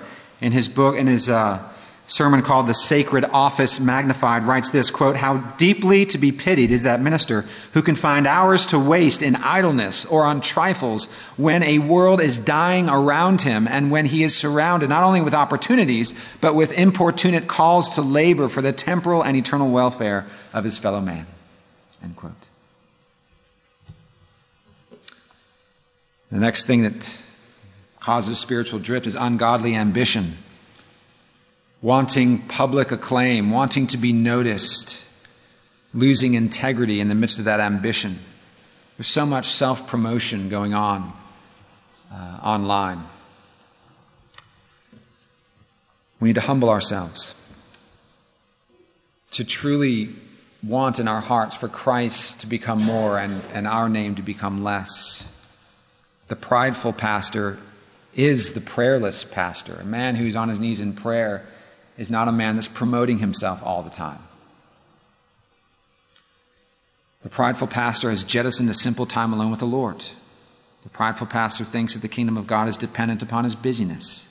in his book, in his uh, sermon called The Sacred Office Magnified, writes this, quote, "How deeply to be pitied is that minister who can find hours to waste in idleness or on trifles when a world is dying around him and when he is surrounded not only with opportunities, but with importunate calls to labor for the temporal and eternal welfare of his fellow man," end quote. The next thing that causes spiritual drift is ungodly ambition. Wanting public acclaim, wanting to be noticed, losing integrity in the midst of that ambition. There's so much self-promotion going on uh, online. We need to humble ourselves, to truly want in our hearts for Christ to become more and, and our name to become less. The prideful pastor is the prayerless pastor. A man who's on his knees in prayer is not a man that's promoting himself all the time. The prideful pastor has jettisoned a simple time alone with the Lord. The prideful pastor thinks that the kingdom of God is dependent upon his busyness.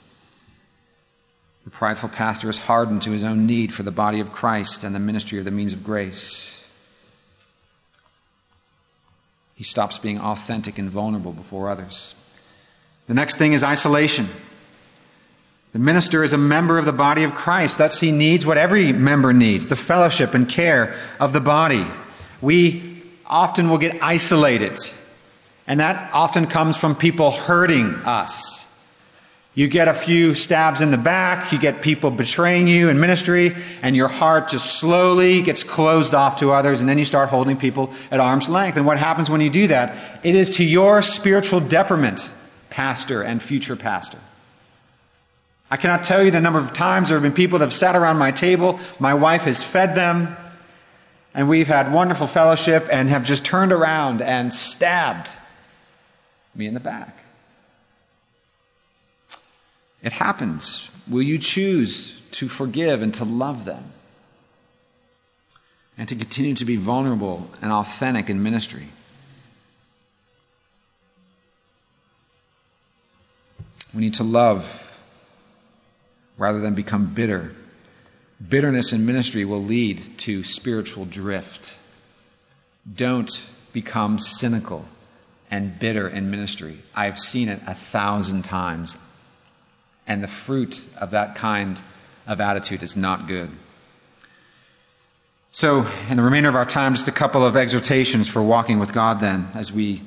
The prideful pastor is hardened to his own need for the body of Christ and the ministry of the means of grace. He stops being authentic and vulnerable before others. The next thing is isolation. The minister is a member of the body of Christ. Thus he needs what every member needs, the fellowship and care of the body. We often will get isolated, and that often comes from people hurting us. You get a few stabs in the back, you get people betraying you in ministry, and your heart just slowly gets closed off to others, and then you start holding people at arm's length. And what happens when you do that? It is to your spiritual detriment, pastor and future pastor. I cannot tell you the number of times there have been people that have sat around my table, my wife has fed them, and we've had wonderful fellowship and have just turned around and stabbed me in the back. It happens. Will you choose to forgive and to love them and to continue to be vulnerable and authentic in ministry? We need to love rather than become bitter. Bitterness in ministry will lead to spiritual drift. Don't become cynical and bitter in ministry. I've seen it a thousand times. And the fruit of that kind of attitude is not good. So, in the remainder of our time, just a couple of exhortations for walking with God then, as we,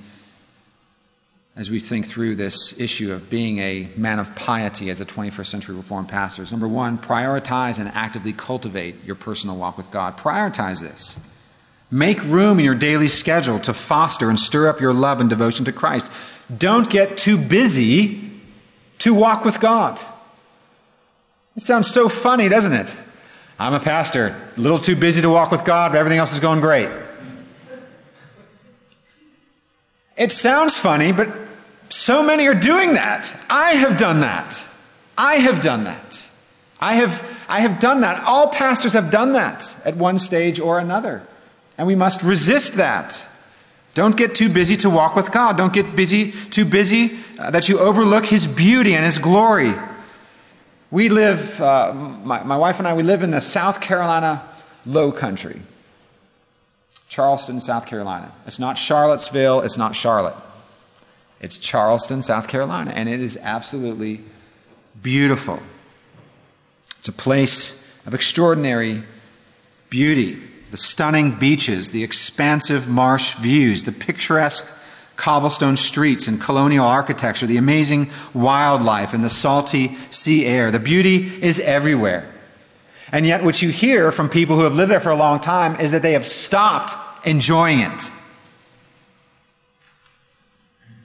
as we think through this issue of being a man of piety as a twenty-first century Reformed pastor. Number one, prioritize and actively cultivate your personal walk with God. Prioritize this. Make room in your daily schedule to foster and stir up your love and devotion to Christ. Don't get too busy to walk with God. It sounds so funny, doesn't it? I'm a pastor, a little too busy to walk with God, but everything else is going great. It sounds funny, but so many are doing that. I have done that. I have done that. I have, I have done that. All pastors have done that at one stage or another. And we must resist that. Don't get too busy to walk with God. Don't get busy, too busy uh, that you overlook His beauty and His glory. We live, uh, my, my wife and I, we live in the South Carolina Low Country. Charleston, South Carolina. It's not Charlottesville. It's not Charlotte. It's Charleston, South Carolina. And it is absolutely beautiful. It's a place of extraordinary beauty. The stunning beaches, the expansive marsh views, the picturesque cobblestone streets and colonial architecture, the amazing wildlife and the salty sea air. The beauty is everywhere. And yet what you hear from people who have lived there for a long time is that they have stopped enjoying it.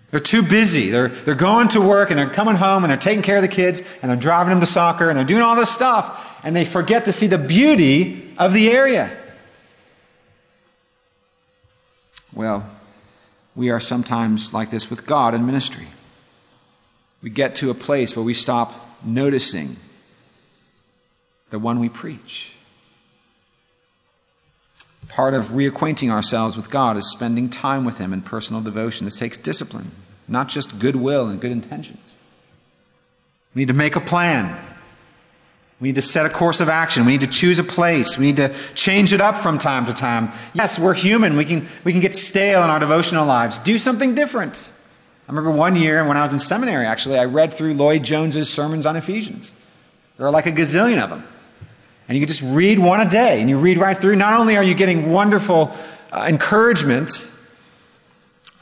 They're too busy. They're, they're going to work and they're coming home and they're taking care of the kids and they're driving them to soccer and they're doing all this stuff and they forget to see the beauty of the area. Well, we are sometimes like this with God in ministry. We get to a place where we stop noticing the one we preach. Part of reacquainting ourselves with God is spending time with Him in personal devotion. This takes discipline, not just goodwill and good intentions. We need to make a plan. We need to set a course of action. We need to choose a place. We need to change it up from time to time. Yes, we're human. We can, we can get stale in our devotional lives. Do something different. I remember one year when I was in seminary, actually, I read through Lloyd Jones's sermons on Ephesians. There are like a gazillion of them. And you can just read one a day, and you read right through. Not only are you getting wonderful uh, encouragement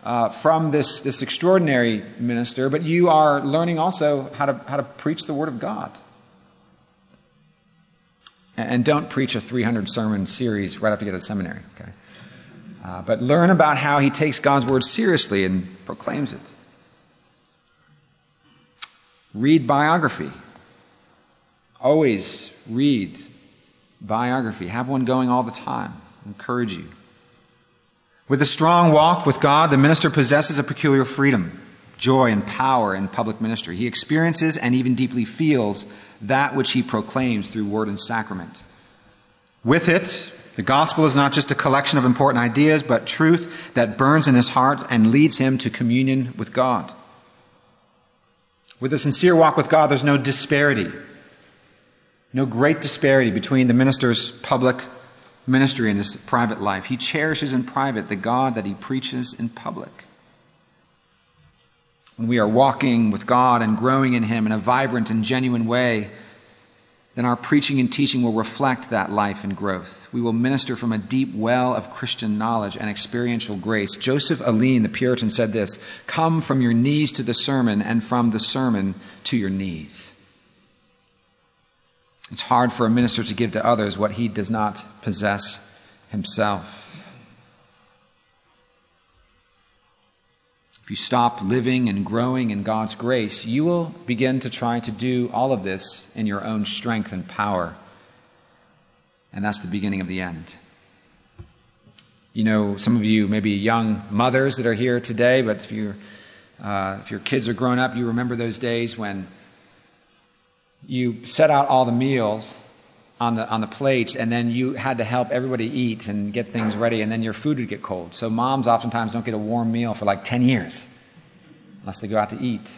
uh, from this, this extraordinary minister, but you are learning also how to, how to preach the Word of God. And don't preach a three hundred sermon series right after you get to seminary, okay? Uh, but learn about how he takes God's word seriously and proclaims it. Read biography. Always read biography. Have one going all the time. I encourage you. With a strong walk with God, the minister possesses a peculiar freedom, joy, and power in public ministry. He experiences and even deeply feels that which he proclaims through word and sacrament. With it, The gospel is not just a collection of important ideas, but truth that burns in his heart and leads him to communion with God. With a sincere walk with God, there's no disparity, no great disparity between the minister's public ministry and his private life. He cherishes in private the God that he preaches in public. When we are walking with God and growing in him in a vibrant and genuine way, then our preaching and teaching will reflect that life and growth. We will minister from a deep well of Christian knowledge and experiential grace. Joseph Aline, the Puritan, said this: "Come from your knees to the sermon, and from the sermon to your knees." It's hard for a minister to give to others what he does not possess himself. If you stop living and growing in God's grace, you will begin to try to do all of this in your own strength and power. And that's the beginning of the end. You know, some of you may be young mothers that are here today, but if, you're, uh, if your kids are grown up, you remember those days when you set out all the meals on the on the plates, and then you had to help everybody eat and get things ready, and then your food would get cold. So moms oftentimes don't get a warm meal for like ten years, unless they go out to eat.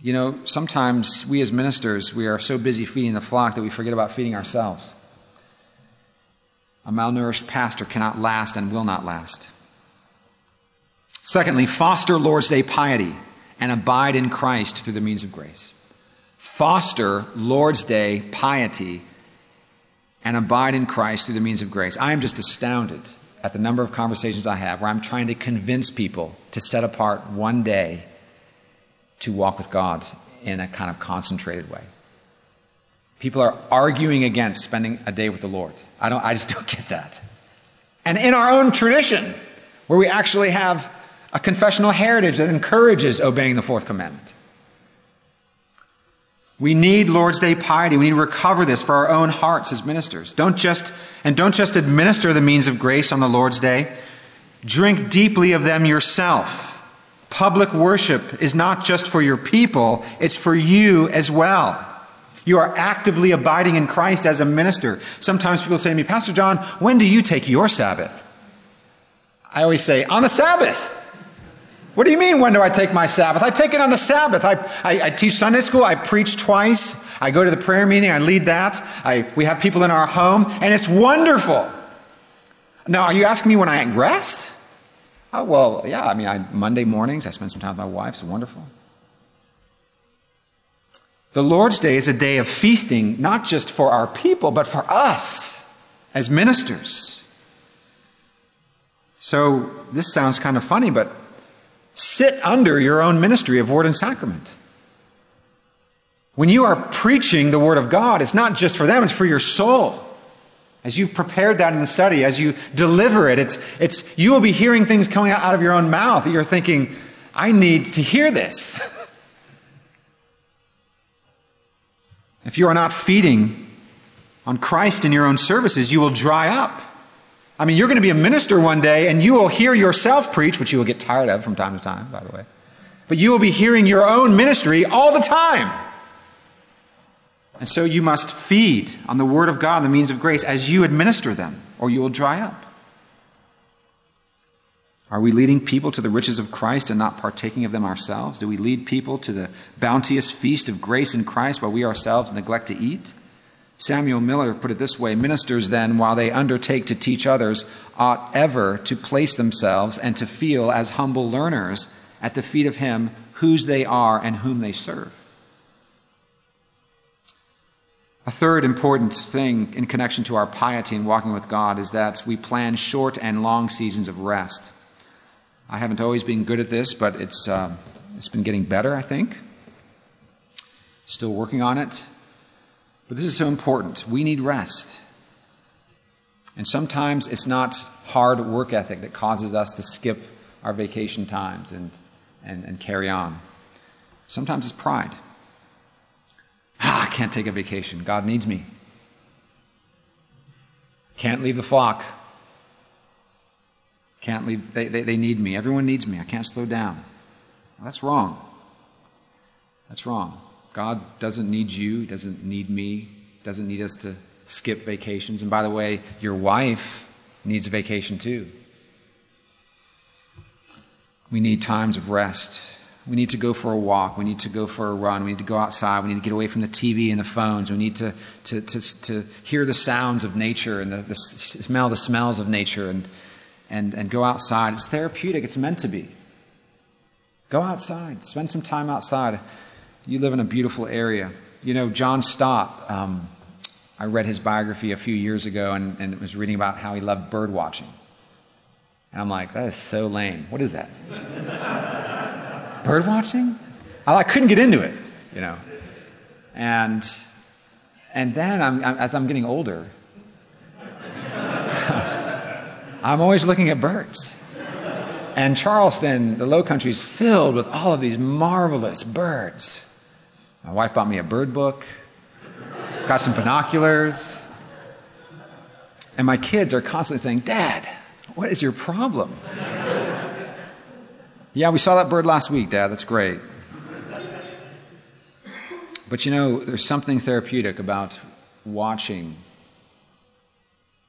You know, sometimes we as ministers, we are so busy feeding the flock that we forget about feeding ourselves. A malnourished pastor cannot last and will not last. Secondly, foster Lord's Day piety and abide in Christ through the means of grace. Foster Lord's Day piety and abide in Christ through the means of grace. I am just astounded at the number of conversations I have where I'm trying to convince people to set apart one day to walk with God in a kind of concentrated way. People are arguing against spending a day with the Lord. I don't, I just don't get that. And in our own tradition, where we actually have a confessional heritage that encourages obeying the fourth commandment. We need Lord's Day piety. We need to recover this for our own hearts as ministers. Don't just, and don't just administer the means of grace on the Lord's Day. Drink deeply of them yourself. Public worship is not just for your people, it's for you as well. You are actively abiding in Christ as a minister. Sometimes people say to me, "Pastor John, when do you take your Sabbath?" I always say, on the Sabbath. What do you mean, when do I take my Sabbath? I take it on the Sabbath. I, I, I teach Sunday school. I preach twice. I go to the prayer meeting. I lead that. I, we have people in our home, and it's wonderful. Now, are you asking me when I rest? Oh, well, yeah, I mean, I, Monday mornings, I spend some time with my wife. It's wonderful. The Lord's Day is a day of feasting, not just for our people, but for us as ministers. So this sounds kind of funny, but sit under your own ministry of word and sacrament. When you are preaching the word of God, it's not just for them, it's for your soul. As you've prepared that in the study, as you deliver it, it's, it's, you will be hearing things coming out of your own mouth that you're thinking, I need to hear this. If you are not feeding on Christ in your own services, you will dry up. I mean, you're going to be a minister one day, and you will hear yourself preach, which you will get tired of from time to time, by the way. But you will be hearing your own ministry all the time. And so you must feed on the word of God and the means of grace as you administer them, or you will dry up. Are we leading people to the riches of Christ and not partaking of them ourselves? Do we lead people to the bounteous feast of grace in Christ while we ourselves neglect to eat? Samuel Miller put it this way: ministers then, while they undertake to teach others, ought ever to place themselves and to feel as humble learners at the feet of him whose they are and whom they serve. A third important thing in connection to our piety and walking with God is that we plan short and long seasons of rest. I haven't always been good at this, but it's, uh, it's been getting better, I think. Still working on it. But this is so important. We need rest. And sometimes it's not hard work ethic that causes us to skip our vacation times and, and, and carry on. Sometimes it's pride. Ah, I can't take a vacation. God needs me. Can't leave the flock. Can't leave. They, they, they need me. Everyone needs me. I can't slow down. Well, that's wrong. That's wrong. God doesn't need you, doesn't need me, doesn't need us to skip vacations. And by the way, your wife needs a vacation too. We need times of rest. We need to go for a walk. We need to go for a run. We need to go outside. We need to get away from the T V and the phones. We need to to to, to hear the sounds of nature and the, the smell the smells of nature and and and go outside. It's therapeutic. It's meant to be. Go outside. Spend some time outside. You live in a beautiful area. You know, John Stott, um, I read his biography a few years ago and, and was reading about how he loved bird watching. And I'm like, that is so lame. What is that? Bird watching? I, I couldn't get into it, you know. And and then I'm, I'm, as I'm getting older, I'm always looking at birds. And Charleston, the Low Country, is filled with all of these marvelous birds. My wife bought me a bird book, got some binoculars. And my kids are constantly saying, Dad, what is your problem? Yeah, we saw that bird last week, Dad. That's great. But you know, there's something therapeutic about watching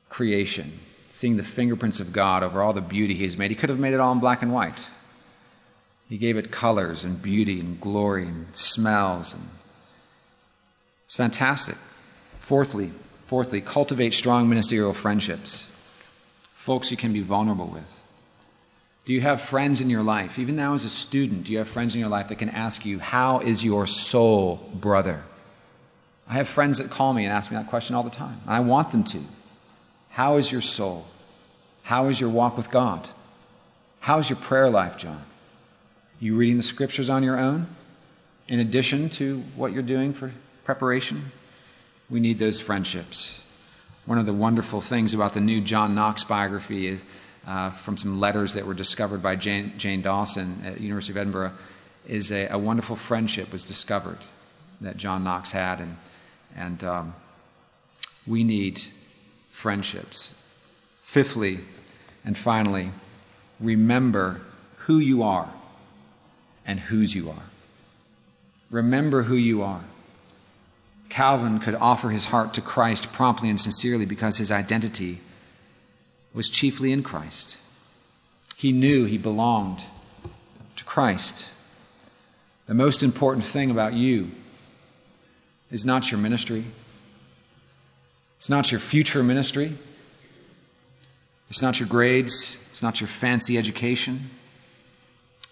creation, seeing the fingerprints of God over all the beauty He's made. He could have made it all in black and white. He gave it colors and beauty and glory and smells. And it's fantastic. Fourthly, fourthly, cultivate strong ministerial friendships. Folks you can be vulnerable with. Do you have friends in your life? Even now as a student, do you have friends in your life that can ask you, how is your soul, brother? I have friends that call me and ask me that question all the time. And I want them to. How is your soul? How is your walk with God? How is your prayer life, John? You reading the scriptures on your own? In addition to what you're doing for preparation? We need those friendships. One of the wonderful things about the new John Knox biography is Uh, from some letters that were discovered by Jane, Jane Dawson at University of Edinburgh, is a, a wonderful friendship was discovered that John Knox had. And, and um, we need friendships. Fifthly, and finally, remember who you are and whose you are. Remember who you are. Calvin could offer his heart to Christ promptly and sincerely because his identity was chiefly in Christ. He knew he belonged to Christ. The most important thing about you is not your ministry. It's not your future ministry. It's not your grades. It's not your fancy education.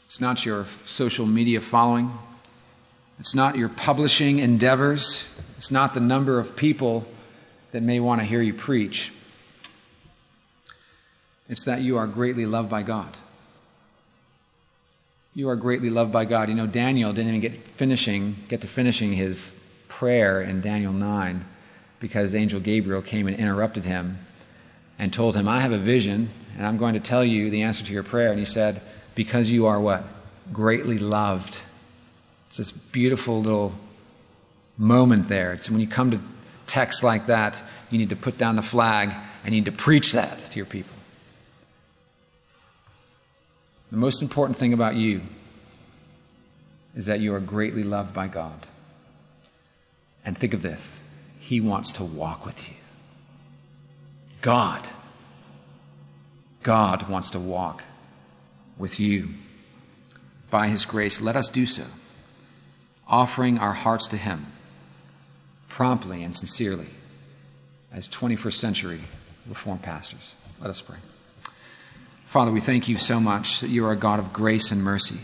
It's not your social media following. It's not your publishing endeavors. It's not the number of people that may want to hear you preach. It's that you are greatly loved by God. You are greatly loved by God. You know, Daniel didn't even get finishing, get to finishing his prayer in Daniel nine because angel Gabriel came and interrupted him and told him, I have a vision and I'm going to tell you the answer to your prayer. And he said, because you are what? Greatly loved. It's this beautiful little moment there. It's when you come to texts like that, you need to put down the flag and you need to preach that to your people. The most important thing about you is that you are greatly loved by God. And think of this. He wants to walk with you. God. God wants to walk with you. By His grace, let us do so, offering our hearts to Him promptly and sincerely as twenty-first century Reformed pastors. Let us pray. Father, we thank you so much that you are a God of grace and mercy.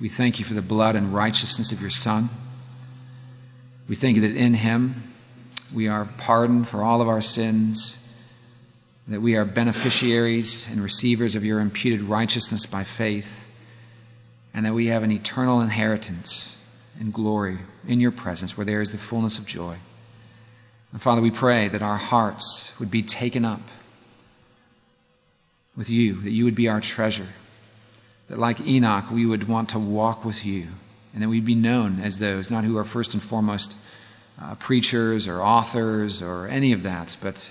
We thank you for the blood and righteousness of your Son. We thank you that in Him we are pardoned for all of our sins, that we are beneficiaries and receivers of your imputed righteousness by faith, and that we have an eternal inheritance and glory in your presence where there is the fullness of joy. And Father, we pray that our hearts would be taken up with you, that you would be our treasure, that like Enoch we would want to walk with you, and that we'd be known as those, not who are first and foremost uh, preachers or authors or any of that, but,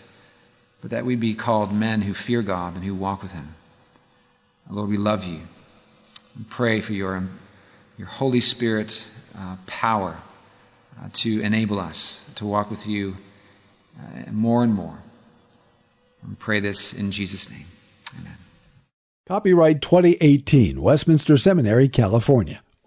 but that we'd be called men who fear God and who walk with Him. And Lord, we love you. We pray for your, your Holy Spirit uh, power uh, to enable us to walk with you uh, more and more. We pray this in Jesus' name. Amen. Copyright twenty eighteen, Westminster Seminary, California.